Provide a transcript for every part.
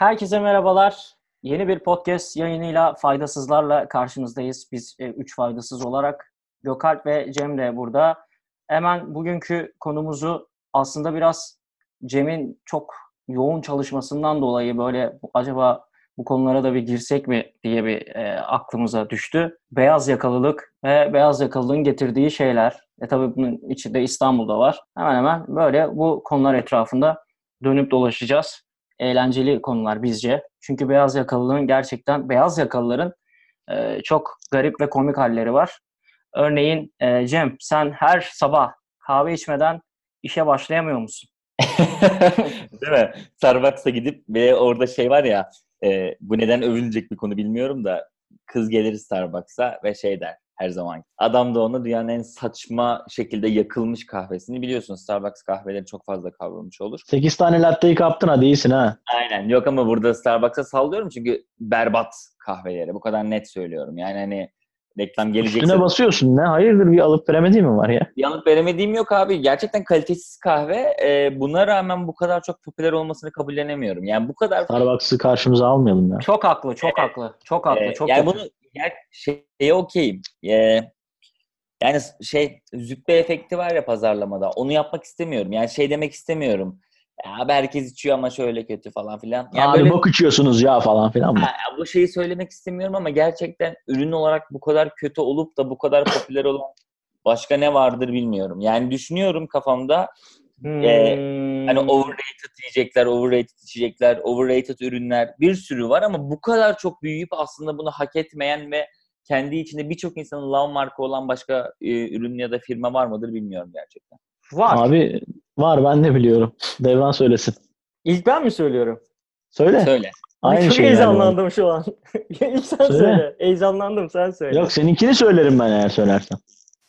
Herkese merhabalar. Yeni bir podcast yayınıyla faydasızlarla karşınızdayız. Biz 3 faydasız olarak Gökalp ve Cem de burada. Hemen bugünkü konumuzu aslında biraz Cem'in çok yoğun çalışmasından dolayı böyle acaba bu konulara da bir girsek mi diye bir aklımıza düştü. Beyaz yakalılık ve beyaz yakalılığın getirdiği şeyler. Tabii bunun içinde İstanbul'da var. Hemen hemen böyle bu konular etrafında dönüp dolaşacağız. Eğlenceli konular bizce. Çünkü beyaz yakalılığın gerçekten beyaz yakalıların çok garip ve komik halleri var. Örneğin Cem, sen her sabah kahve içmeden işe başlayamıyor musun? Değil mi? Starbucks'a gidip ve orada şey var ya, bu neden övünecek bir konu bilmiyorum da kız gelir Starbucks'a ve şey der her zaman. Adam da ona dünyanın en saçma şekilde yakılmış kahvesini biliyorsun. Starbucks kahveleri çok fazla kavrulmuş olur. 8 tane latteyi kaptın hadi iyisin ha. Aynen. Yok ama burada Starbucks'a sallıyorum çünkü berbat kahveleri. Bu kadar net söylüyorum. Yani hani reklam gelecekse... Üstüne basıyorsun ne? Hayırdır, bir alıp veremediğim mi var ya? Bir alıp veremediğim yok abi. Gerçekten kalitesiz kahve. Buna rağmen bu kadar çok popüler olmasını kabullenemiyorum. Yani bu kadar... Starbucks'ı karşımıza almayalım ya. Çok haklı, çok haklı. Çok haklı, çok yani haklı. Bunu... Yani şeye okeyim. Yani şey züppe efekti var ya pazarlamada. Onu yapmak istemiyorum. Yani şey demek istemiyorum. Ya herkes içiyor ama şöyle kötü falan filan. Yani abi böyle, bok içiyorsunuz ya falan filan mı? Bu şeyi söylemek istemiyorum ama gerçekten ürün olarak bu kadar kötü olup da bu kadar popüler olan başka ne vardır bilmiyorum. Yani düşünüyorum kafamda. Hani overrated yiyecekler, overrated içecekler, overrated ürünler bir sürü var ama bu kadar çok büyüyüp aslında bunu hak etmeyen ve kendi içinde birçok insanın love marka olan başka ürün ya da firma var mıdır bilmiyorum gerçekten. Var. Abi var, ben de biliyorum. Devran söylesin. İlk ben mi söylüyorum? Söyle. Aynı çok şey heyecanlandım yani. Şu an. İlk sen söyle. Heyecanlandım, sen söyle. Yok, seninkini söylerim ben eğer söylersen.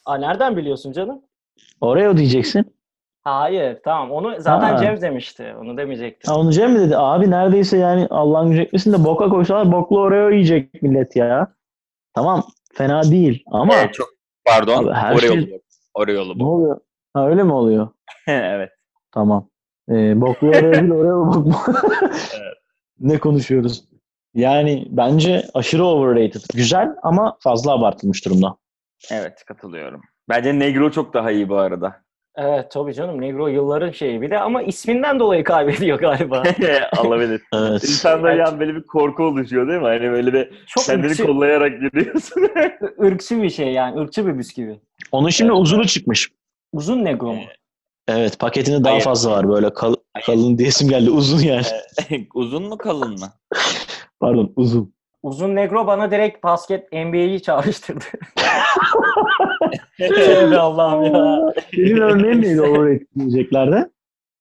Aa, nereden biliyorsun canım? Oreo diyeceksin. Hayır, tamam. Onu zaten Cem demişti. Onu demeyecektim. Ha, onu Cem mi dedi? Abi neredeyse yani Allah'ın mücekmesini de boka koysalar boklu Oreo yiyecek millet ya. Tamam, fena değil ama... çok pardon, Oreo'lu bu. Ne oluyor? Ha, öyle mi oluyor? Evet. Tamam. Boklu Oreo değil, Oreo boklu. Evet. Ne konuşuyoruz? Yani bence aşırı overrated. Güzel ama fazla abartılmış durumda. Evet, katılıyorum. Bence Negro çok daha iyi bu arada. Evet tabii canım, Negro yılların şeyi bir de ama isminden dolayı kaybediyor galiba. Alabilir. Evet. İnsanlar yani böyle bir korku oluşuyor değil mi? Hani böyle bir çok kendini ırkçı, kollayarak gidiyorsun. Irkçı bir şey yani, ırkçı bir bisküvi. Onun şimdi evet. Uzunu çıkmış. Uzun Negro mu? Evet, paketinde daha fazla var böyle kalın diyesim geldi, uzun yani. Uzun mu kalın mı? Pardon, uzun. Uzun Negro bana direkt basket NBA'yi çağrıştırdı. Ey Allah'ım ya. Senin örneğin neydi overrated yiyeceklerde?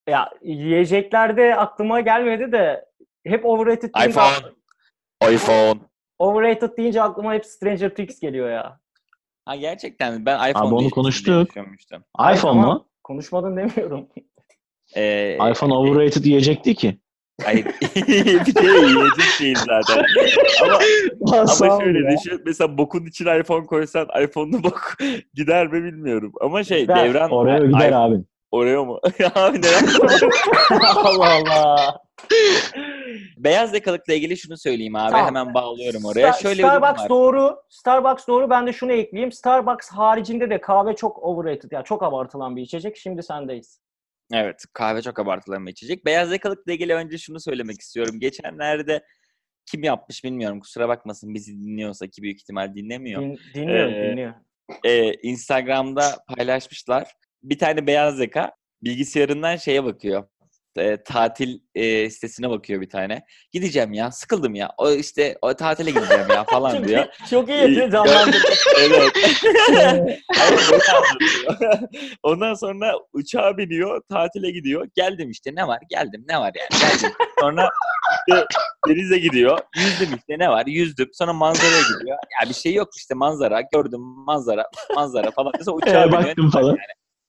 Ya yiyeceklerde aklıma gelmedi de hep overrated deyince... iPhone. Overrated deyince aklıma hep Stranger Things geliyor ya. Ha gerçekten ben iPhone abi onu konuştuk. iPhone mu? Konuşmadın demiyorum. iPhone overrated yiyecekti ki. Hayır. Bir kere yiyecek değil zaten. Ama şöyle düşün. Mesela bokun içine iPhone koysan iPhone'lu bok gider mi bilmiyorum. Ama şey gider. Devran... Oreo gider abi. Oreo mu? Abi neden? Allah Allah. Beyaz yakalıkla ilgili şunu söyleyeyim abi. Tamam. Hemen bağlıyorum oraya. Şöyle Starbucks doğru. Ben de şunu ekleyeyim. Starbucks haricinde de kahve çok overrated. Yani çok abartılan bir içecek. Şimdi sendeyiz. Evet, kahve çok abartılan bir içecek. Beyaz yakalıkla ilgili önce şunu söylemek istiyorum. Geçenlerde kim yapmış bilmiyorum. Kusura bakmasın bizi dinliyorsa ki büyük ihtimal dinlemiyor. Dinliyor. Instagram'da paylaşmışlar. Bir tane beyaz yaka bilgisayarından şeye bakıyor. Tatil sitesine bakıyor bir tane. Gideceğim ya, sıkıldım ya. O tatile gideceğim ya falan diyor. Çok iyi canlandırdı. Evet. Ondan sonra uçağa biniyor, tatile gidiyor. Geldim işte ne var? Geldim ne var yani? Geldim. Sonra işte denize gidiyor. Yüzdüm işte ne var? Yüzdüm. Sonra manzaraya gidiyor. Ya bir şey yok işte manzara. Gördüm manzara falan. Mesela uçağa biniyor falan.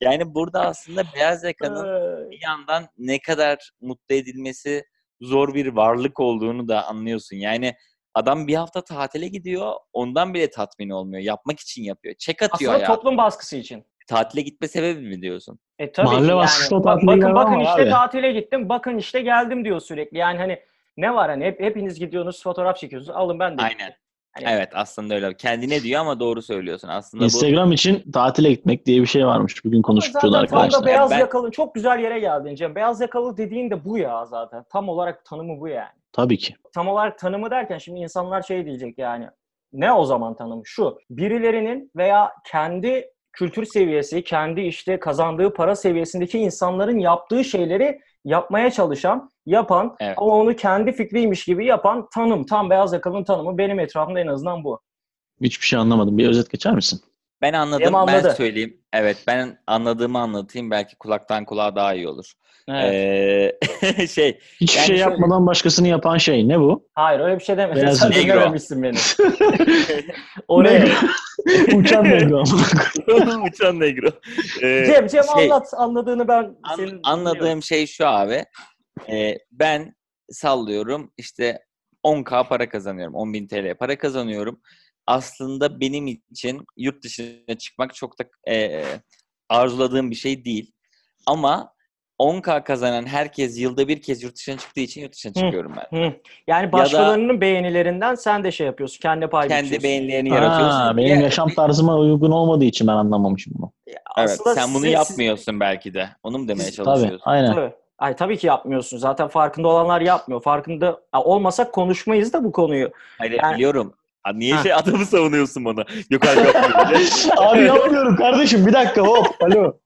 Yani burada aslında beyaz yakanın bir yandan ne kadar mutlu edilmesi zor bir varlık olduğunu da anlıyorsun. Yani adam bir hafta tatile gidiyor, ondan bile tatmin olmuyor. Yapmak için yapıyor. Çek atıyor aslında ya. Toplum baskısı için. Tatile gitme sebebi mi diyorsun? Tabii ki yani. Bakın işte tatile gittim, bakın işte geldim diyor sürekli. Yani hani Ne var hani hepiniz gidiyorsunuz fotoğraf çekiyorsunuz. Alın ben de. Aynen. Hani... Evet aslında öyle. Kendine diyor ama doğru söylüyorsun. Aslında Instagram bu... için tatile gitmek diye bir şey varmış. Bugün konuştuk arkadaşlar. Beyaz yakalı çok güzel yere geldin Cem. Beyaz yakalı dediğin de bu ya zaten. Tam olarak tanımı bu yani. Tabii ki. Tam olarak tanımı derken şimdi insanlar şey diyecek yani. Ne o zaman tanımı? Şu. Birilerinin veya kendi kültür seviyesi, kendi işte kazandığı para seviyesindeki insanların yaptığı şeyleri yapmaya çalışan, yapan evet. ama onu kendi fikriymiş gibi yapan tanım. Tam beyaz yakalının tanımı benim etrafımda en azından bu. Hiçbir şey anlamadım. Bir özet geçer misin? Ben anladım. Ben söyleyeyim. Evet ben anladığımı anlatayım. Belki kulaktan kulağa daha iyi olur. Evet. Hiçbir yani şey yapmadan şöyle... başkasını yapan şey. Ne bu? Hayır öyle bir şey demedim. Sen de görmemişsin beni. Oraya. Uçan Negro. Uçan Negro. Cem anlat. Anladığını ben... Anladığım şey şu abi. Ben sallıyorum işte 10.000 para kazanıyorum. 10.000 TL para kazanıyorum. Aslında benim için yurt dışına çıkmak çok da arzuladığım bir şey değil. Ama 10.000 kazanan herkes yılda bir kez yurt dışına çıktığı için yurt dışına çıkıyorum ben. Yani başkalarının ya beğenilerinden sen de şey yapıyorsun. Kendi paylaşıyorsun. Kendi beğenilerini yaratıyorsun. Benim yaşam tarzıma uygun olmadığı için ben anlamamışım bunu. Evet, sen bunu yapmıyorsun belki de. Onu mu demeye çalışıyorsun? Tabii, aynen. Tabii ki yapmıyorsun. Zaten farkında olanlar yapmıyor. Farkında olmasak konuşmayız da bu konuyu. Hayır yani... biliyorum. Niye adamı savunuyorsun bana? Yok abi yapmıyorum. Abi yapmıyorum kardeşim. Bir dakika hop. Alo.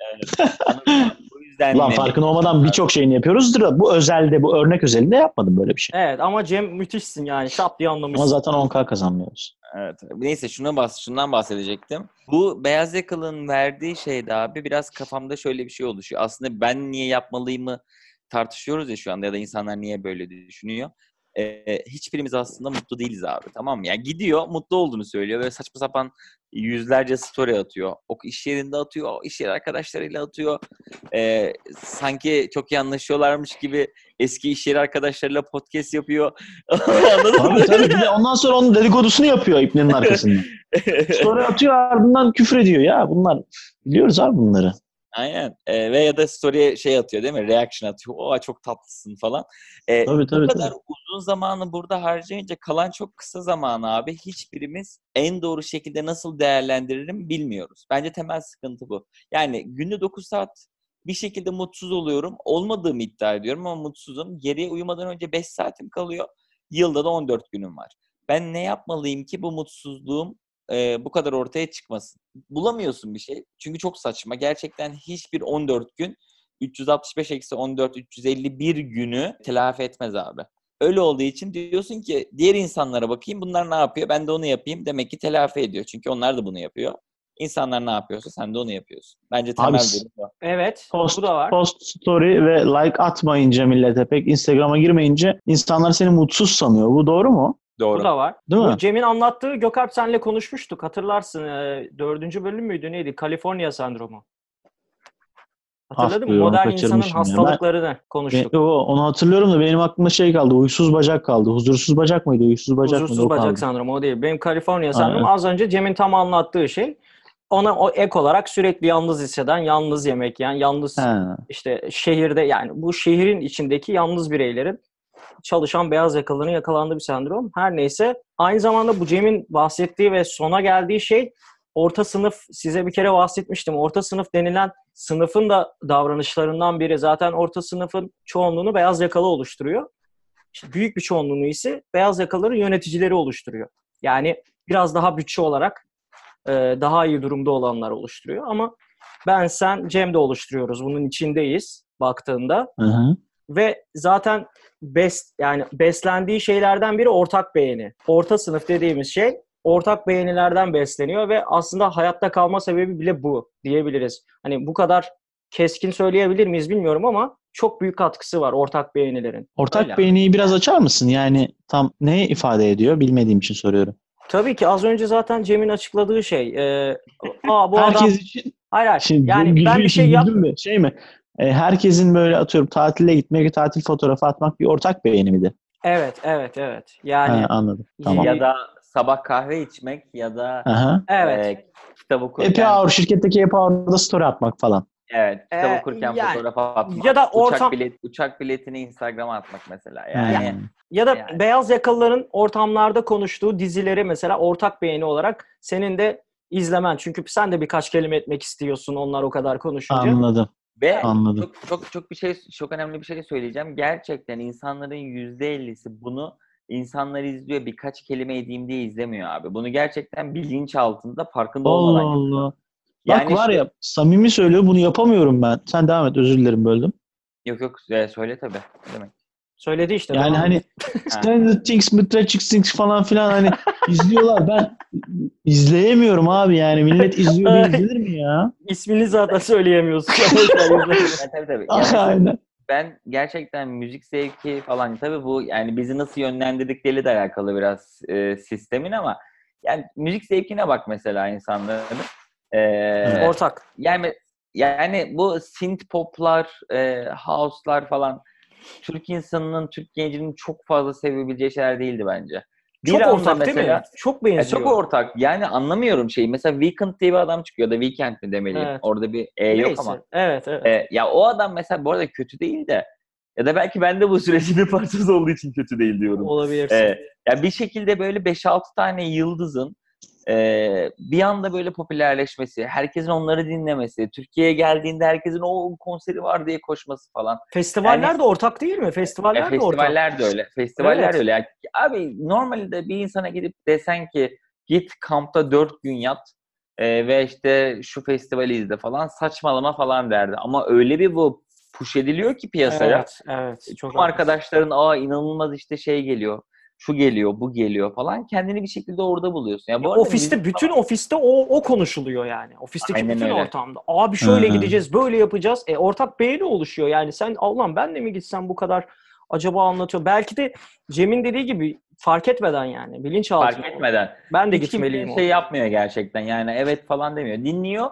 Bu yüzden ulan farkını olmadan birçok şeyini yapıyoruzdur. Bu özelde, bu örnek özelinde yapmadım böyle bir şey. Evet ama Cem müthişsin yani. Şap diye anlamışsın. Ama zaten 10.000 kazanmıyoruz. Evet. Neyse şundan bahsedecektim. Bu beyaz yakalının verdiği şeyde abi biraz kafamda şöyle bir şey oluşuyor. Aslında ben niye yapmalıyımı tartışıyoruz ya şu anda ya da insanlar niye böyle düşünüyor. Hiçbirimiz aslında mutlu değiliz abi, tamam mı? Yani gidiyor, mutlu olduğunu söylüyor. Böyle saçma sapan yüzlerce story atıyor. O iş yerinde atıyor, o iş yeri arkadaşlarıyla atıyor. Sanki çok iyi anlaşıyorlarmış gibi eski iş yeri arkadaşlarıyla podcast yapıyor. Anladın mı? Tabii. Ondan sonra onun dedikodusunu yapıyor ipnenin arkasında. Story atıyor, ardından küfür ediyor ya. Bunlar, biliyoruz abi bunları. Aynen. Ve ya da story'e şey atıyor değil mi? Reaction atıyor. Oha çok tatlısın falan. Tabii, bu kadar uzun zamanı burada harcayınca kalan çok kısa zaman abi. Hiçbirimiz en doğru şekilde nasıl değerlendiririm bilmiyoruz. Bence temel sıkıntı bu. Yani günde 9 saat bir şekilde mutsuz oluyorum. Olmadığımı iddia ediyorum ama mutsuzum. Geriye uyumadan önce 5 saatim kalıyor. Yılda da 14 günüm var. Ben ne yapmalıyım ki bu mutsuzluğum bu kadar ortaya çıkmasın. Bulamıyorsun bir şey. Çünkü çok saçma. Gerçekten hiçbir 14 gün 365-14-351 günü telafi etmez abi. Öyle olduğu için diyorsun ki diğer insanlara bakayım bunlar ne yapıyor? Ben de onu yapayım. Demek ki telafi ediyor. Çünkü onlar da bunu yapıyor. İnsanlar ne yapıyorsa sen de onu yapıyorsun. Bence temel durum bu. Evet. Bu da var. Post story ve like atmayınca millete pek Instagram'a girmeyince insanlar seni mutsuz sanıyor. Bu doğru mu? Doğru. Bu da var. Bu Cem'in anlattığı Gökalp senle konuşmuştuk. Hatırlarsın 4. bölüm müydü neydi? Kaliforniya sendromu. Hatırladın mı? Modern insanın hastalıklarını konuştuk. Onu hatırlıyorum da benim aklımda şey kaldı. Huysuz bacak kaldı. Huzursuz bacak mıydı? Huzursuz bacak sendromu o değil. Benim Kaliforniya sendromu az önce Cem'in tam anlattığı şey. Ona o ek olarak sürekli yalnız hisseden, yalnız yemek yiyen, yalnız işte şehirde yani bu şehrin içindeki yalnız bireylerin çalışan beyaz yakalının yakalandığı bir sendrom. Her neyse. Aynı zamanda bu Cem'in bahsettiği ve sona geldiği şey orta sınıf. Size bir kere bahsetmiştim. Orta sınıf denilen sınıfın da davranışlarından biri. Zaten orta sınıfın çoğunluğunu beyaz yakalı oluşturuyor. İşte büyük bir çoğunluğunu ise beyaz yakaların yöneticileri oluşturuyor. Yani biraz daha bütçe olarak daha iyi durumda olanlar oluşturuyor. Ama ben, sen, Cem de oluşturuyoruz. Bunun içindeyiz baktığında. Hı hı. Ve zaten beslendiği şeylerden biri ortak beğeni. Orta sınıf dediğimiz şey ortak beğenilerden besleniyor ve aslında hayatta kalma sebebi bile bu diyebiliriz. Hani bu kadar keskin söyleyebilir miyiz bilmiyorum ama çok büyük katkısı var ortak beğenilerin. Ortak beğeniyi biraz açar mısın? Yani tam ne ifade ediyor bilmediğim için soruyorum. Tabii ki az önce zaten Cem'in açıkladığı şey. Bu herkes adam... için? Hayır. Şimdi yani ben bir şey yaptım. Şey mi? Herkesin böyle atıyorum tatile gitmek, tatil fotoğrafı atmak bir ortak beğeni miydi? Evet. Yani anladım. Tamam. Ya da sabah kahve içmek ya da kitap okumak. Happy Hour, şirketteki Happy Hour'da story atmak falan. Evet, kitap okurken yani, fotoğraf atmak. Ya da uçak biletini Instagram'a atmak mesela. Yani ya da yani. Beyaz yakalıların ortamlarda konuştuğu dizileri mesela ortak beğeni olarak senin de izlemen. Çünkü sen de birkaç kelime etmek istiyorsun onlar o kadar konuşunca. Anladım. Ve anladım. Çok önemli bir şey söyleyeceğim. Gerçekten insanların %50'si bunu insanlar izliyor birkaç kelime edeyim diye izlemiyor abi. Bunu gerçekten bilinç altında farkında olmadan yapıyor. Allah. Bak yani var ya samimi söylüyor bunu yapamıyorum ben. Sen devam et, özür dilerim böldüm. Yok söyle tabii. Ne demek? Söyledi işte. Yani hani Stranger Things, Stranger Things falan filan hani izliyorlar. Ben izleyemiyorum abi yani. Millet izliyor izlenir mi ya? İsmini zaten söyleyemiyorsun. Tabii. Yani, aynen. Ben gerçekten müzik zevki falan tabii bu yani bizi nasıl yönlendirdikleri de alakalı biraz sistemin ama yani müzik zevkine bak mesela insanların. Ortak. Yani bu synth poplar, house'lar falan Türk insanının, Türk gencinin çok fazla sevebileceği şeyler değildi bence. Çok ortak mesela, değil mi? Çok benziyor. Çok ortak. Yani anlamıyorum şeyi. Mesela Weekend diye bir adam çıkıyor da Weekend mi demeliyim? Evet. Orada bir yok neyse. Ama. Evet. Ya o adam mesela bu arada kötü değil de ya da belki ben de bu sürecin bir parçası olduğu için kötü değil diyorum. Olabilirsin. Ya bir şekilde böyle 5-6 tane yıldızın bir anda böyle popülerleşmesi, herkesin onları dinlemesi, Türkiye'ye geldiğinde herkesin o konseri var diye koşması falan. Festivaller yani, de ortak değil mi? Festivaller de öyle. Festivaller evet. Öyle. Yani, abi normalde bir insana gidip desen ki git kampta 4 gün yat ve işte şu festivali izle falan saçmalama falan derdi. Ama öyle bir bu push ediliyor ki piyasaya. Evet. Çok arkadaşların inanılmaz işte şey geliyor. Şu geliyor, bu geliyor falan. Kendini bir şekilde orada buluyorsun. Yani ofiste o konuşuluyor yani. Ofisteki aynen bütün öyle. Ortamda. Abi şöyle gideceğiz, böyle yapacağız. Ortak beğeni oluşuyor yani. Sen Allah'ım ben de mi gitsem bu kadar acaba anlatıyor. Belki de Cem'in dediği gibi fark etmeden yani. Bilinçaltı. Fark etmeden. Ben de gitmeliyim. Hiç şey yapmıyor gerçekten. Yani evet falan demiyor. Dinliyor.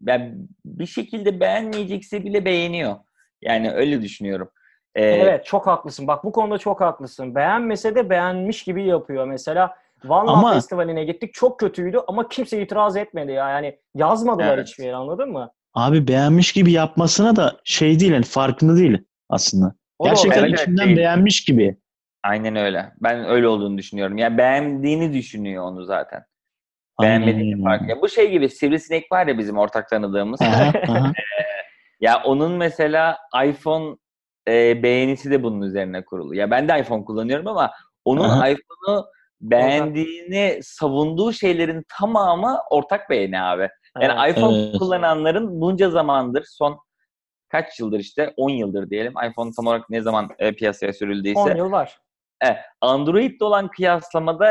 Ben bir şekilde beğenmeyecekse bile beğeniyor. Yani öyle düşünüyorum. Evet çok haklısın. Bak bu konuda çok haklısın. Beğenmese de beğenmiş gibi yapıyor. Mesela Van'la Festivali'ne gittik. Çok kötüydü ama kimse itiraz etmedi ya. Yani yazmadılar evet. Hiçbir yere anladın mı? Abi beğenmiş gibi yapmasına da şey değil. Yani farkında değil aslında. Gerçekten evet, içinden evet, beğenmiş gibi. Aynen öyle. Ben öyle olduğunu düşünüyorum. Yani beğendiğini düşünüyor onu zaten. Beğenmediğini fark. Ya bu şey gibi sivrisinek var ya bizim ortak tanıdığımız. Aha. Ya onun mesela iPhone beğenisi de bunun üzerine kurulu. Ya ben de iPhone kullanıyorum ama onun iPhone'u beğendiğini savunduğu şeylerin tamamı ortak beğeni abi. Yani iPhone kullananların bunca zamandır son kaç yıldır işte 10 yıldır diyelim. iPhone tam olarak ne zaman piyasaya sürüldüyse 10 yıl var. Android'de olan kıyaslamada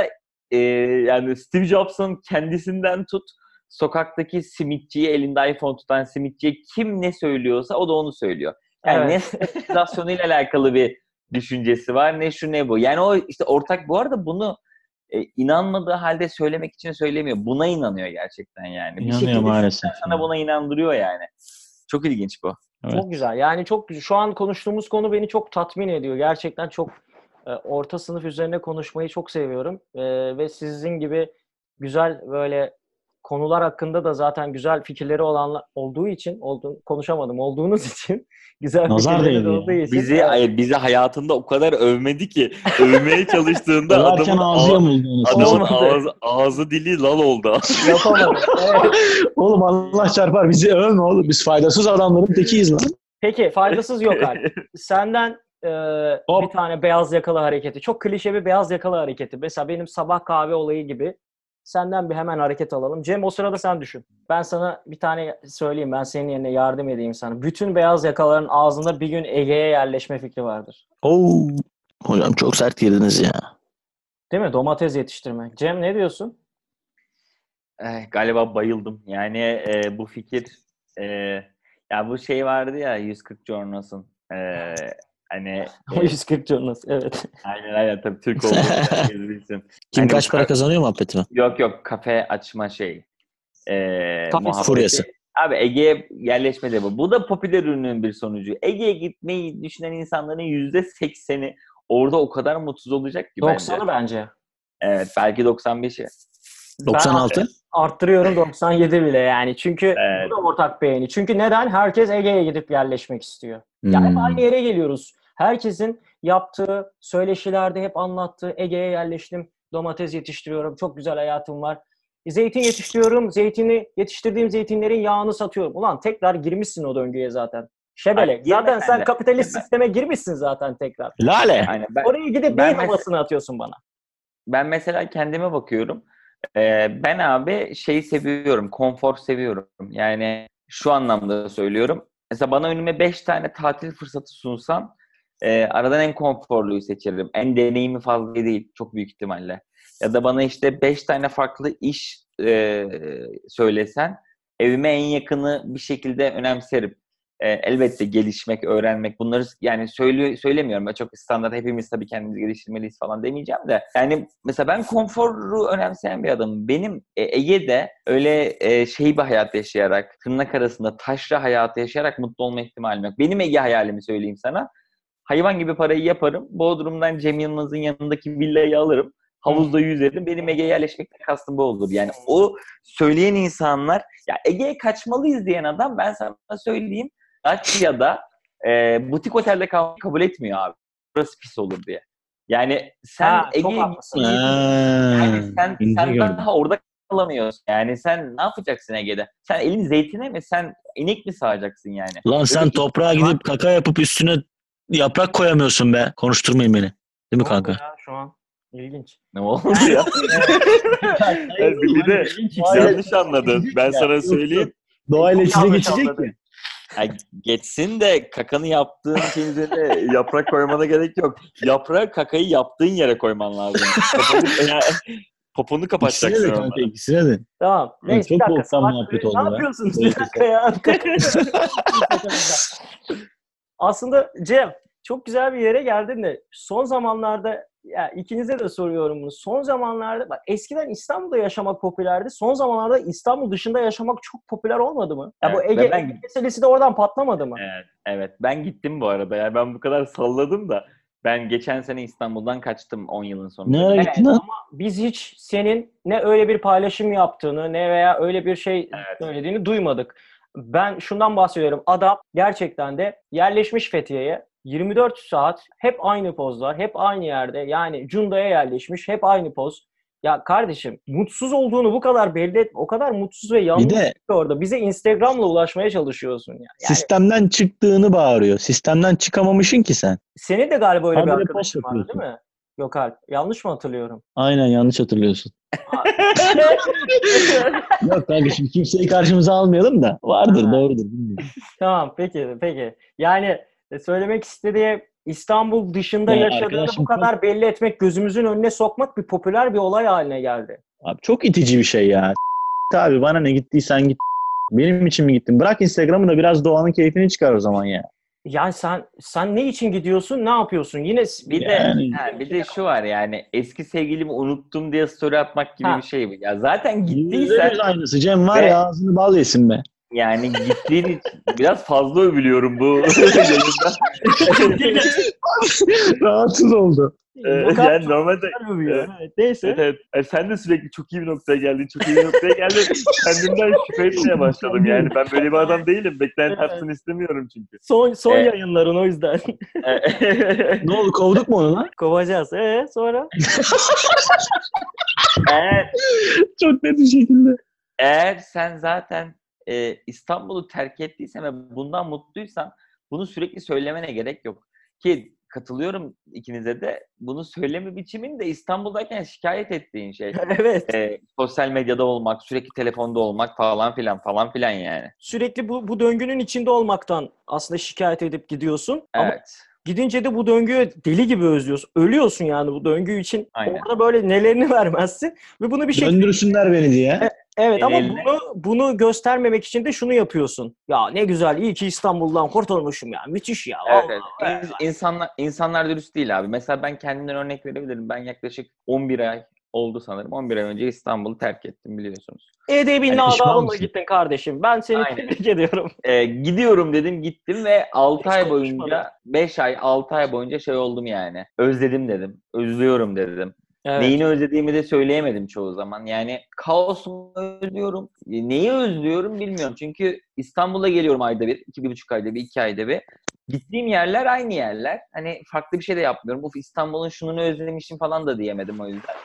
yani Steve Jobs'un kendisinden tut sokaktaki simitçiyi elinde iPhone tutan simitçiye kim ne söylüyorsa o da onu söylüyor. Yani evet. Ne stilizasyonuyla alakalı bir düşüncesi var, ne şu ne bu. Yani o işte ortak bu arada bunu inanmadığı halde söylemek için söylemiyor. Buna inanıyor gerçekten yani. İnanıyor bir şekilde maalesef. Sana buna inandırıyor yani. Çok ilginç bu. Evet. Çok güzel. Yani çok şu an konuştuğumuz konu beni çok tatmin ediyor. Gerçekten çok orta sınıf üzerine konuşmayı çok seviyorum. Ve sizin gibi güzel böyle konular hakkında da zaten güzel fikirleri olanlar olduğu için olduğunuz için güzel nazar fikirleri olduğu için bizi hayatında o kadar övmedi ki övmeye çalıştığında adamın ağzı dili lal oldu. Yapamadım. Evet. Oğlum Allah çarpar bizi övme oğlum biz faydasız adamların tekiyiz lan. Peki faydasız yok abi. Senden bir tane beyaz yakalı hareketi. Çok klişe bir beyaz yakalı hareketi. Mesela benim sabah kahve olayı gibi. Senden bir hemen hareket alalım. Cem o sırada sen düşün. Ben sana bir tane söyleyeyim. Ben senin yerine yardım edeyim sana. Bütün beyaz yakaların ağzında bir gün Ege'ye yerleşme fikri vardır. Oo, hocam çok sert girdiniz ya. Değil mi? Domates yetiştirmek. Cem ne diyorsun? Galiba bayıldım. Yani bu fikir ya bu şey vardı ya 140 Jornos'un hani 140 Jonas evet. Aynen tabii Türk olduğu herkes bilsin. Kim hani kaç para kazanıyor muhabbeti mi? Yok kafe açma şeyi. Kafe furyası. Abi Ege'ye yerleşme de bu. Bu da popüler ürünün bir sonucu. Ege'ye gitmeyi düşünen insanların %80'i orada o kadar mutsuz olacak ki 90'ı bence. Evet belki 95'i. 96. Ben arttırıyorum 97 bile yani. Çünkü evet, bu da ortak beğeni. Çünkü neden? Herkes Ege'ye gidip yerleşmek istiyor. Yani hep aynı yere geliyoruz. Herkesin yaptığı, söyleşilerde hep anlattığı Ege'ye yerleştim, domates yetiştiriyorum, çok güzel hayatım var. Zeytin yetiştiriyorum, zeytini yetiştirdiğim zeytinlerin yağını satıyorum. Ulan tekrar girmişsin o döngüye zaten. Şebele. Zaten sen kapitalist sisteme girmişsin zaten tekrar. Lale. Aynen. Oraya gidip beyin havasını atıyorsun bana. Ben mesela kendime bakıyorum. Ben abi şeyi seviyorum, konfor seviyorum. Yani şu anlamda söylüyorum. Mesela bana önüme 5 tane tatil fırsatı sunsan aradan en konforluyu seçerim. En deneyimi fazla değil çok büyük ihtimalle. Ya da bana işte 5 tane farklı iş söylesen evime en yakını bir şekilde önemserim. Elbette gelişmek, öğrenmek bunları yani söylemiyorum. Ben çok standart hepimiz tabii kendimizi geliştirmeliyiz falan demeyeceğim de. Yani mesela ben konforu önemseyen bir adamım. Benim Ege'de öyle bir hayat yaşayarak, tırnak arasında taşra hayatı yaşayarak mutlu olma ihtimalim yok. Benim Ege hayalimi söyleyeyim sana. Hayvan gibi parayı yaparım. Bodrum'dan Cem Yılmaz'ın yanındaki villayı alırım. Havuzda yüzerim. Benim Ege'ye yerleşmekten kastım bu olur. Yani o söyleyen insanlar, ya Ege'ye kaçmalıyız diyen adam ben sana söyleyeyim. Asya'da butik otelde kalmayı kabul etmiyor abi. Burası pis olur diye. Yani sen Ege'ye gitsin. Yani sen daha orada kalamıyorsun. Yani sen ne yapacaksın Ege'de? Sen elin zeytine mi? Sen inek mi sağacaksın yani? Lan sen öyle toprağa gidip kaka yapıp üstüne yaprak koyamıyorsun be. Konuşturmayın beni. Değil mi kanka? Ya, şu an ilginç. Ne oldu ya? Bir de yanlış anladın. Ben sana söyleyeyim. Doğayla içine geçecek mi? Yani geçsin de kakanı yaptığın şeyleri yaprak koymana gerek yok. Yaprağı kakayı yaptığın yere koyman lazım. Poponu kapatacaksın. İkisine de kanka, ikisine de. Tamam. Ne, çok korktan muhabbet oldu. Ne yapıyorsunuz? Bir dakika ya. Aslında Cem, çok güzel bir yere geldin de son zamanlarda, ya ikinize de soruyorum bunu. Son zamanlarda, bak eskiden İstanbul'da yaşamak popülerdi. Son zamanlarda İstanbul dışında yaşamak çok popüler olmadı mı? Ya evet, bu Ege meselesi de oradan patlamadı mı? Evet. Ben gittim bu arada. Yani ben bu kadar salladım da ben geçen sene İstanbul'dan kaçtım 10 yılın sonunda. Nereye gittin? Ama biz hiç senin ne öyle bir paylaşım yaptığını ne veya öyle bir şey söylediğini duymadık. Ben şundan bahsediyorum. Adam gerçekten de yerleşmiş Fethiye'ye. 24 saat hep aynı pozlar, hep aynı yerde. Yani Cunda'ya yerleşmiş, hep aynı poz. Ya kardeşim, mutsuz olduğunu bu kadar belli etme. O kadar mutsuz ve yalnız bir de orada. Bize Instagram'la ulaşmaya çalışıyorsun. Yani sistemden çıktığını bağırıyor. Sistemden çıkamamışsın ki sen. Senin de galiba öyle abi bir arkadaşın var değil mi? Yok Alp, yanlış mı hatırlıyorum? Aynen, yanlış hatırlıyorsun. Yok kanka, şimdi kimseyi karşımıza almayalım da. Vardır, doğrudur. Bilmiyorum. Tamam, peki. Yani söylemek istediği İstanbul dışında yani yaşadığını bu kadar belli etmek, gözümüzün önüne sokmak bir popüler bir olay haline geldi. Abi çok itici bir şey ya. Abi bana ne, gittiysen git. Benim için mi gittin? Bırak Instagram'ı da biraz doğanın keyfini çıkar o zaman ya. Yani sen ne için gidiyorsun? Ne yapıyorsun? Yine bir de şu var yani, eski sevgilimi unuttum diye story atmak gibi bir şey mi? Ya zaten gittiysen aynısı Cem var ya, ağzını bal yesin be. Yani gittiğin için biraz fazla övülüyorum bu yayında. Rahatsız oldu. Yani normalde neyse. Evet. Yani sen de sürekli çok iyi bir noktaya geldin. Kendimden şüphe etmeye başladım yani. Ben böyle bir adam değilim. Beklenti artsın istemiyorum çünkü. Son yayınların o yüzden. Ne oldu? Kovduk mu onu lan? Kovacağız. Sonra? Çok net bir şekilde. Eğer sen zaten İstanbul'u terk ettiysen ve bundan mutluysan bunu sürekli söylemene gerek yok. Ki katılıyorum ikinize de, bunu söyleme biçimin de İstanbul'dayken şikayet ettiğin şey. Evet. Sosyal medyada olmak, sürekli telefonda olmak falan filan yani. Sürekli bu döngünün içinde olmaktan aslında şikayet edip gidiyorsun. Evet. Ama gidince de bu döngüyü deli gibi özlüyorsun. Ölüyorsun yani bu döngü için. Aynen. Orada böyle nelerini vermezsin ve bunu bir şekilde döndürsünler beni diye. Evet, ama bunu göstermemek için de şunu yapıyorsun. Ya ne güzel, iyi ki İstanbul'dan kurtulmuşum ya. Müthiş ya. Evet. İnsanlar dürüst değil abi. Mesela ben kendimden örnek verebilirim. Ben yaklaşık 11 ay oldu sanırım. 11 ay önce İstanbul'u terk ettim, biliyorsunuz. Edebinle yani adamla gittin kardeşim. Ben seni tebrik ediyorum. Gidiyorum dedim, gittim ve 5 ay 6 ay boyunca oldum yani. Özledim dedim. Özlüyorum dedim. Evet. Neyini özlediğimi de söyleyemedim çoğu zaman. Yani kaosumu özlüyorum. Neyi özlüyorum bilmiyorum. Çünkü İstanbul'a geliyorum ayda bir. 2,5 ayda bir, 2 ayda bir. Gittiğim yerler aynı yerler. Hani farklı bir şey de yapmıyorum. Of, İstanbul'un şununu özlemişim falan da diyemedim o yüzden.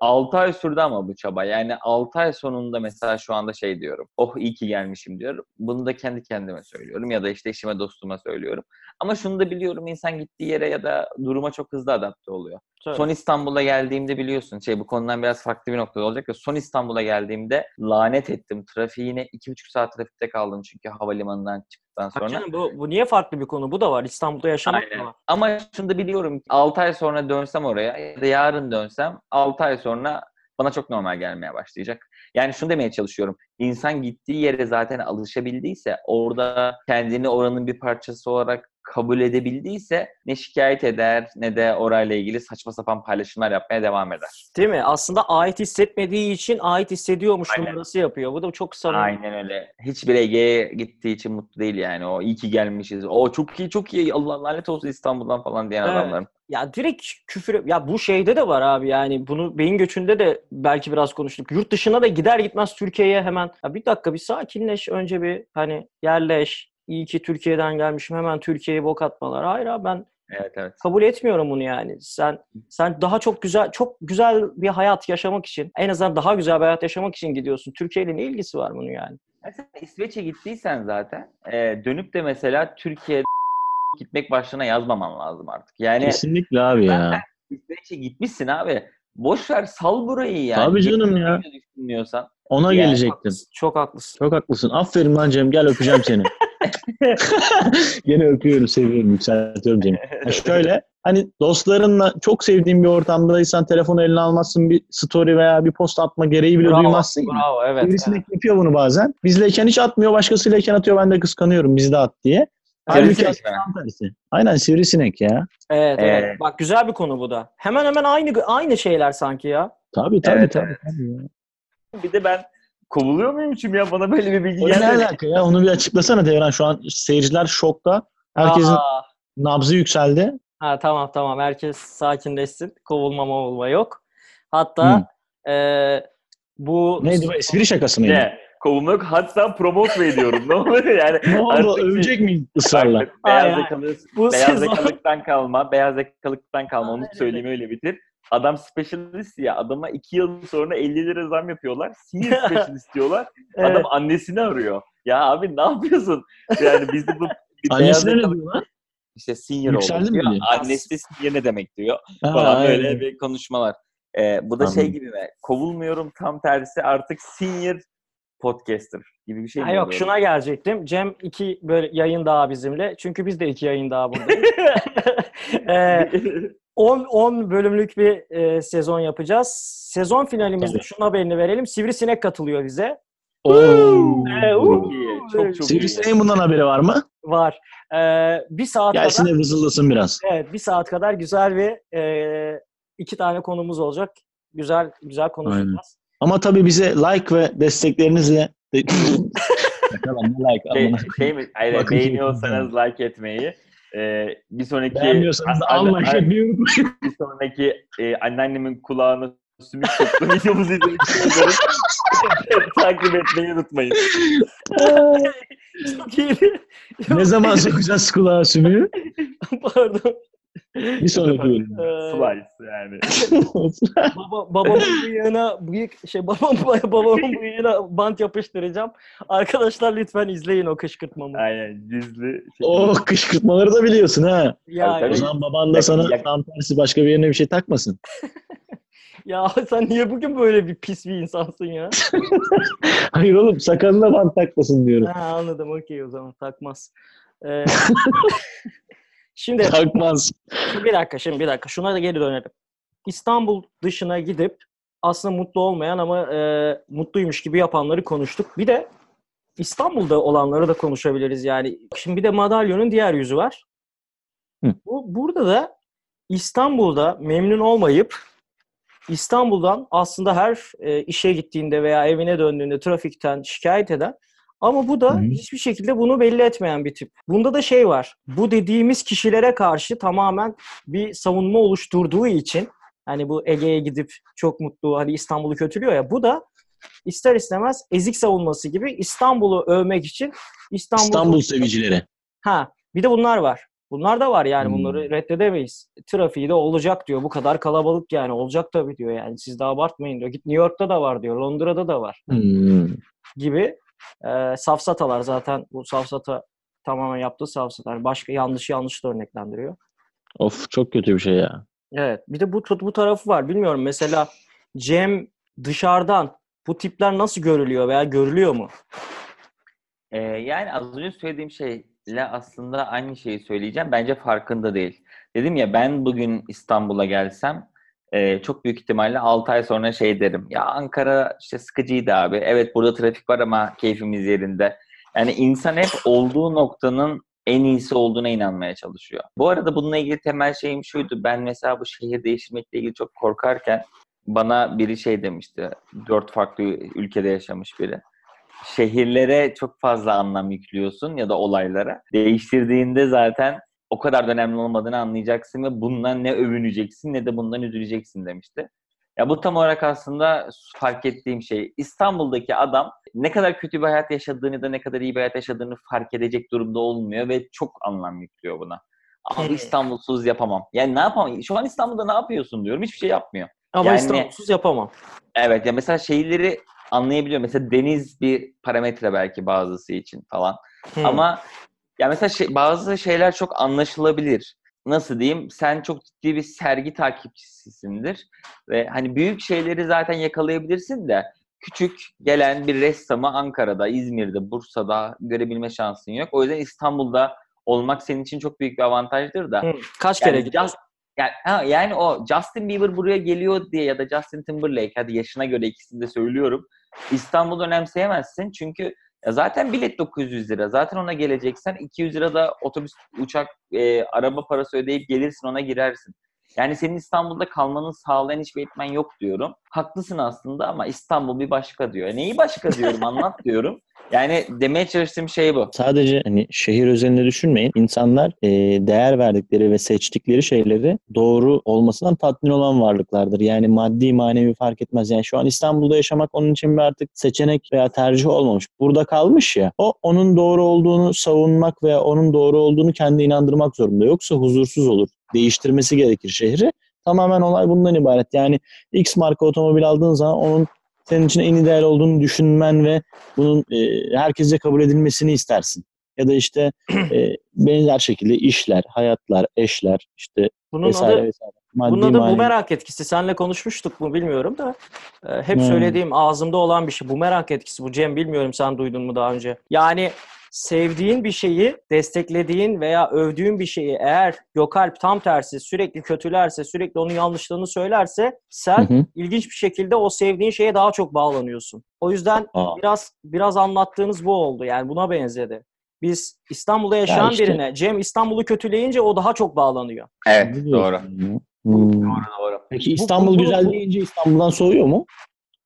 6 ay sürdü ama bu çaba. Yani 6 ay sonunda mesela şu anda şey diyorum. Oh, iyi ki gelmişim diyorum. Bunu da kendi kendime söylüyorum ya da işte eşime, dostuma söylüyorum. Ama şunu da biliyorum, insan gittiği yere ya da duruma çok hızlı adapte oluyor. Evet. Son İstanbul'a geldiğimde biliyorsun bu konudan biraz farklı bir noktada olacak. Son İstanbul'a geldiğimde lanet ettim. Trafiğine 2,5 saat trafikte kaldım çünkü havalimanından çıktıktan sonra. Canım, bu niye farklı bir konu? Bu da var. İstanbul'da yaşamak da var. Ama şunu da biliyorum ki 6 ay sonra dönsem oraya ya da yarın dönsem 6 ay sonra bana çok normal gelmeye başlayacak. Yani şunu demeye çalışıyorum. İnsan gittiği yere zaten alışabildiyse, orada kendini oranın bir parçası olarak kabul edebildiyse ne şikayet eder ne de orayla ilgili saçma sapan paylaşımlar yapmaya devam eder. Değil mi? Aslında ait hissetmediği için ait hissediyormuş numarası yapıyor. Bu da çok sanırım. Aynen öyle. Hiçbir Ege'ye gittiği için mutlu değil yani. O iyi ki gelmişiz. O çok iyi, çok iyi. Allah lanet olsun İstanbul'dan falan diyen adamların. Ya direkt küfür... Ya bu şeyde de var abi yani. Bunu beyin göçünde de belki biraz konuştuk. Yurt dışına da gider gitmez Türkiye'ye hemen... Ya bir dakika bir sakinleş önce bir hani yerleş... İyi ki Türkiye'den gelmişim. Hemen Türkiye'ye bok atmalar. Hayır abi ben kabul etmiyorum bunu yani. Sen daha çok güzel bir hayat yaşamak için, en azından daha güzel bir hayat yaşamak için gidiyorsun. Türkiye'yle ne ilgisi var bunun yani? Ya sen İsveç'e gittiysen zaten dönüp de mesela Türkiye'de gitmek başlığına yazmaman lazım artık. Yani kesinlikle abi ya. İsveç'e gitmişsin abi. Boş ver, sal burayı yani. Tabii canım ya. Düşünmüyorsan. Ona yani, gelecektim. Çok haklısın. Çok haklısın. Aferin lan Cem, gel öpeceğim seni. Gene öpüyorum, seviyorum, yükseltiyorum Cem. Yani şöyle, hani dostlarınla çok sevdiğin bir ortamdaysan telefonu eline almazsın, bir story veya bir post atma gereği bile duymazsın. Bravo, evet. Birisine yapıyor bunu bazen. Bizleyken hiç atmıyor, başkasıylayken atıyor, ben de kıskanıyorum bizde at diye. Aynen, sivrisinek ya. Evet, evet. Bak güzel bir konu bu da. Hemen hemen aynı şeyler sanki ya. Tabii. Bir de ben kovuluyor muyum için ya? Bana böyle bir bilgi geldi. Ne alaka ya? Onu bir açıklasana Devran. Şu an seyirciler şokta. Herkesin nabzı yükseldi. Ha tamam. Herkes sakinleşsin. Kovulma yok. Hatta bu... Neydi bu? Espri şakası mıydı? Kovulma yok. Hatta promote ediyorum. Ne oldu? Yani ne oldu? Övecek miyim ısrarla? Beyaz yakalıktan kalma. Onu söyleyeyim öyle bitir. Adam specialist ya. Adama 2 yıl sonra 50 lira zam yapıyorlar. Senior specialist diyorlar. Adam annesini arıyor. Ya abi ne yapıyorsun? Yani biz de bu... Annesine ne diyor lan? İşte senior oldu diyor. Annesi de senior ne demek diyor. Falan böyle bir konuşmalar. Bu da şey gibi mi? Kovulmuyorum, tam tersi artık senior podcaster gibi bir şey mi? Yok, şuna gelecektim. Cem 2 böyle yayın daha bizimle. Çünkü biz de 2 yayın daha buradayız. 10 bölümlük bir sezon yapacağız. Sezon finalimizde şunun haberini verelim. Sivrisinek katılıyor bize. Çok Sivrisineğin bundan haberi var mı? Var. Bir saat gelsin kadar... Gelsin de vızıldasın biraz. Evet, bir saat kadar güzel bir 2 tane konumuz olacak. Güzel konuşacağız. Aynen. Ama tabii bize like ve desteklerinizle... Beğeniyorsanız like etmeyi... bir sonraki anneannemin kulağına sümük soktu videomuzu izlemek istiyorsanız takip etmeyi unutmayın. Ne zaman sokacağız kulağa sümüğü? Pardon. Bir sonraki bölüm. Slice yani. Babamın bıyığına bant yapıştıracağım. Arkadaşlar lütfen izleyin o kışkırtmamı. Aynen, gizli. Kışkırtmaları da biliyorsun ha. Yani. O zaman baban da sana tam tersi başka bir yerine bir şey takmasın. Ya sen niye bugün böyle bir pis bir insansın ya? Hayır oğlum, sakalına bant takmasın diyorum. Ha, anladım, okey, o zaman takmaz. Şimdi bir dakika. Şuna da geri dönelim. İstanbul dışına gidip aslında mutlu olmayan ama mutluymuş gibi yapanları konuştuk. Bir de İstanbul'da olanları da konuşabiliriz yani. Şimdi bir de madalyonun diğer yüzü var. Burada da İstanbul'da memnun olmayıp İstanbul'dan aslında her işe gittiğinde veya evine döndüğünde trafikten şikayet eden ama bu da hiçbir şekilde bunu belli etmeyen bir tip. Bunda da şey var. Bu dediğimiz kişilere karşı tamamen bir savunma oluşturduğu için Hani bu Ege'ye gidip çok mutlu, hani İstanbul'u kötülüyor ya. Bu da ister istemez ezik savunması gibi İstanbul'u övmek için İstanbul sevicileri. Ha, bir de bunlar var. Bunlar da var yani, bunları reddedemeyiz. Trafiği de olacak diyor. Bu kadar kalabalık yani. Olacak tabii diyor yani. Siz de abartmayın diyor. Git New York'ta da var diyor. Londra'da da var. Gibi safsatalar zaten. Bu safsata tamamen yaptığı safsatalar. Başka yanlış da örneklendiriyor. Of, çok kötü bir şey ya. Evet. Bir de bu tarafı var. Bilmiyorum mesela Cem, dışarıdan bu tipler nasıl görülüyor veya görülüyor mu? Yani az önce söylediğim şeyle aslında aynı şeyi söyleyeceğim. Bence farkında değil. Dedim ya, ben bugün İstanbul'a gelsem çok büyük ihtimalle 6 ay sonra derim. Ya Ankara işte sıkıcıydı abi. Evet, burada trafik var ama keyfimiz yerinde. Yani insan hep olduğu noktanın en iyisi olduğuna inanmaya çalışıyor. Bu arada bununla ilgili temel şeyim şuydu. Ben mesela bu şehir değiştirmekle ilgili çok korkarken bana biri demişti. 4 farklı ülkede yaşamış biri. Şehirlere çok fazla anlam yüklüyorsun ya da olaylara. Değiştirdiğinde zaten o kadar da önemli olmadığını anlayacaksın ve bundan ne övüneceksin ne de bundan üzüleceksin demişti. Ya bu tam olarak aslında fark ettiğim şey. İstanbul'daki adam ne kadar kötü bir hayat yaşadığını da ne kadar iyi bir hayat yaşadığını fark edecek durumda olmuyor ve çok anlam yüklüyor buna. Ama İstanbulsuz yapamam. Yani ne yapamam? Şu an İstanbul'da ne yapıyorsun diyorum. Hiçbir şey yapmıyor. Ama yani, İstanbulsuz yapamam. Evet ya, mesela şeyleri anlayabiliyorum. Mesela deniz bir parametre belki bazısı için falan. Ama ya mesela bazı şeyler çok anlaşılabilir. Nasıl diyeyim? Sen çok ciddi bir sergi takipçisisindir. Ve hani büyük şeyleri zaten yakalayabilirsin de küçük gelen bir ressamı Ankara'da, İzmir'de, Bursa'da görebilme şansın yok. O yüzden İstanbul'da olmak senin için çok büyük bir avantajdır da. Kaç kere gidiyorsun? Yani o Justin Bieber buraya geliyor diye ya da Justin Timberlake, hadi yaşına göre ikisini de söylüyorum. İstanbul'u önemseyemezsin çünkü zaten bilet 900 lira. Zaten ona geleceksen 200 lira da otobüs, uçak, araba parası ödeyip gelirsin, ona girersin. Yani senin İstanbul'da kalmanın sağlayan hiçbir etmen yok diyorum. Haklısın aslında ama İstanbul bir başka diyor. Neyi başka diyorum, anlat diyorum. Yani demeye çalıştığım bu. Sadece hani şehir özelinde düşünmeyin. İnsanlar değer verdikleri ve seçtikleri şeyleri doğru olmasından tatmin olan varlıklardır. Yani maddi manevi fark etmez. Yani şu an İstanbul'da yaşamak onun için bir artık seçenek veya tercih olmamış. Burada kalmış ya. O onun doğru olduğunu savunmak veya onun doğru olduğunu kendi inandırmak zorunda. Yoksa huzursuz olur. Değiştirmesi gerekir şehri. Tamamen olay bundan ibaret. Yani X marka otomobil aldığın zaman onun senin için en ideal olduğunu düşünmen ve bunun herkese kabul edilmesini istersin. Ya da benzer şekilde işler, hayatlar, eşler bunun vesaire vesaire. Bunun adı bumerang etkisi. Seninle konuşmuştuk mu bilmiyorum da hep söylediğim, ağzımda olan bir şey. Bumerang etkisi bu Cem. Bilmiyorum sen duydun mu daha önce. Yani sevdiğin bir şeyi, desteklediğin veya övdüğün bir şeyi eğer Gökalp tam tersi sürekli kötülerse, sürekli onun yanlışlığını söylerse sen ilginç bir şekilde o sevdiğin şeye daha çok bağlanıyorsun. O yüzden biraz anlattığınız bu oldu. Yani buna benzedi. Biz İstanbul'da yaşayan birine Cem İstanbul'u kötüleyince o daha çok bağlanıyor. Evet, doğru. Doğru. Peki İstanbul güzel deyince İstanbul'dan soğuyor mu?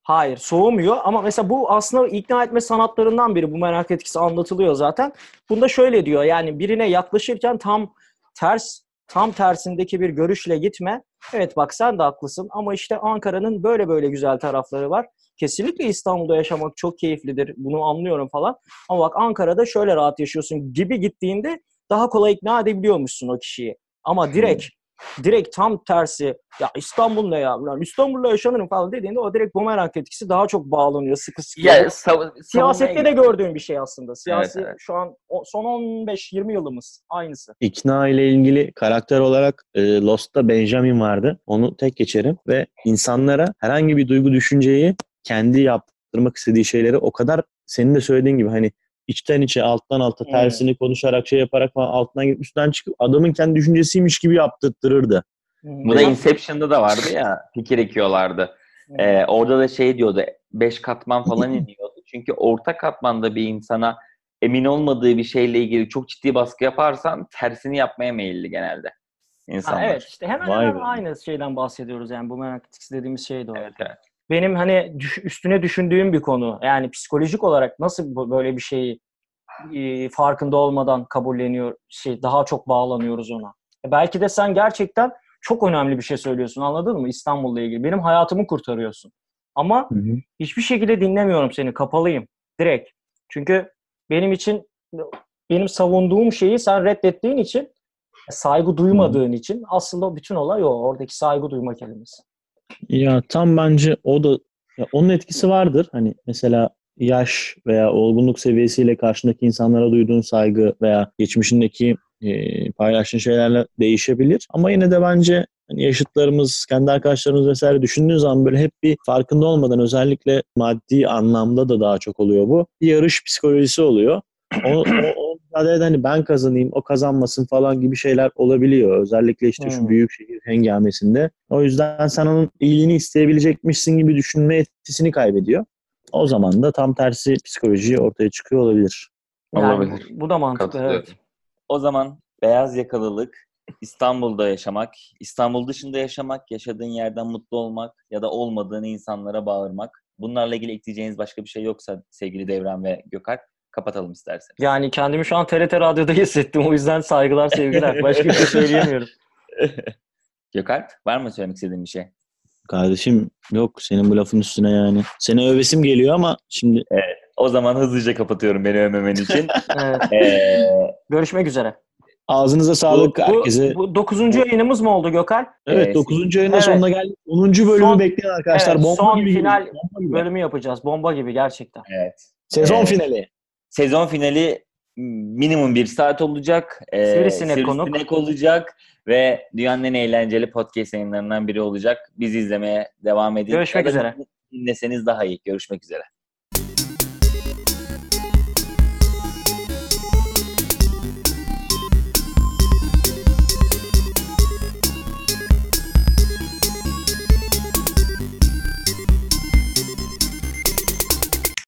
Hayır, soğumuyor ama mesela bu aslında ikna etme sanatlarından biri. Bu merak etkisi anlatılıyor zaten. Bunda şöyle diyor, yani birine yaklaşırken tam tersindeki bir görüşle gitme. Evet bak sen de haklısın ama Ankara'nın böyle güzel tarafları var. Kesinlikle İstanbul'da yaşamak çok keyiflidir, bunu anlıyorum falan. Ama bak Ankara'da şöyle rahat yaşıyorsun gibi gittiğinde daha kolay ikna edebiliyormuşsun o kişiyi. Ama direkt tam tersi, ya İstanbul ne ya, İstanbul'da yaşanırım falan dediğinde o direkt bumerang etkisi daha çok bağlanıyor, sıkı. Ya, siyasette de gördüğüm bir şey aslında. Siyasi şu an son 15-20 yılımız aynısı. İkna ile ilgili karakter olarak Lost'ta Benjamin vardı. Onu tek geçerim ve insanlara herhangi bir duygu düşünceyi kendi yaptırmak istediği şeyleri o kadar senin de söylediğin gibi hani İçten içe, alttan alta, tersini konuşarak, yaparak falan alttan gidip üstten çıkıp adamın kendi düşüncesiymiş gibi yaptırtırdı. Bu da Inception'da da vardı ya, fikir ekiyorlardı. Orada da diyordu, 5 katman falan iniyordu. Çünkü orta katmanda bir insana emin olmadığı bir şeyle ilgili çok ciddi baskı yaparsan tersini yapmaya meyilli genelde insanlar. Evet, hemen aynı şeyden bahsediyoruz yani, bu merak etkisi dediğimiz doğru. Evet. Benim üstüne düşündüğüm bir konu. Yani psikolojik olarak nasıl böyle bir şeyi farkında olmadan kabulleniyor, daha çok bağlanıyoruz ona. Belki de sen gerçekten çok önemli bir şey söylüyorsun, anladın mı? İstanbul'la ilgili. Benim hayatımı kurtarıyorsun. Ama hiçbir şekilde dinlemiyorum seni. Kapalıyım. Direkt. Çünkü benim için, benim savunduğum şeyi sen reddettiğin için, saygı duymadığın için aslında bütün olay o. Oradaki saygı duyma kelimesi. Ya tam bence o da, ya onun etkisi vardır. Hani mesela yaş veya olgunluk seviyesiyle karşındaki insanlara duyduğun saygı veya geçmişindeki paylaştığın şeylerle değişebilir. Ama yine de bence hani yaşıtlarımız, kendi arkadaşlarımız vesaire düşündüğün zaman böyle hep bir farkında olmadan, özellikle maddi anlamda da daha çok oluyor bu. Bir yarış psikolojisi oluyor. O mücadelede hani ben kazanayım, o kazanmasın falan gibi şeyler olabiliyor. Özellikle işte şu büyük şehir hengamesinde. O yüzden sen onun iyiliğini isteyebilecekmişsin gibi düşünme etkisini kaybediyor. O zaman da tam tersi psikoloji ortaya çıkıyor olabilir. Yani, olabilir. Bu da mantıklı. Evet. O zaman beyaz yakalılık, İstanbul'da yaşamak, İstanbul dışında yaşamak, yaşadığın yerden mutlu olmak ya da olmadığını insanlara bağırmak. Bunlarla ilgili ekleyeceğiniz başka bir şey yoksa sevgili Devran ve Gökalp, kapatalım istersen. Yani kendimi şu an TRT Radyo'da hissettim. O yüzden saygılar, sevgiler. Başka bir şey söyleyemiyorum. Gökalp, var mı söylemek istediğin bir şey? Kardeşim yok, senin bu lafın üstüne yani. Seni övesim geliyor ama şimdi... Evet, o zaman hızlıca kapatıyorum beni övmemen için. Evet. Görüşmek üzere. Ağzınıza sağlık herkese. Bu 9. yayınımız mı oldu Gökalp? Evet, 9. yayının sonuna geldik. 10. bölümü bekleyen arkadaşlar. Evet, bomba son gibi final gibi. Bomba gibi. Bölümü yapacağız. Bomba gibi gerçekten. Evet. Sezon finali. Sezon finali minimum 1 saat olacak. Sivrisinek olacak. Ve dünyanın en eğlenceli podcast yayınlarından biri olacak. Bizi izlemeye devam edin. Görüşmek üzere. Dinleseniz daha iyi. Görüşmek üzere.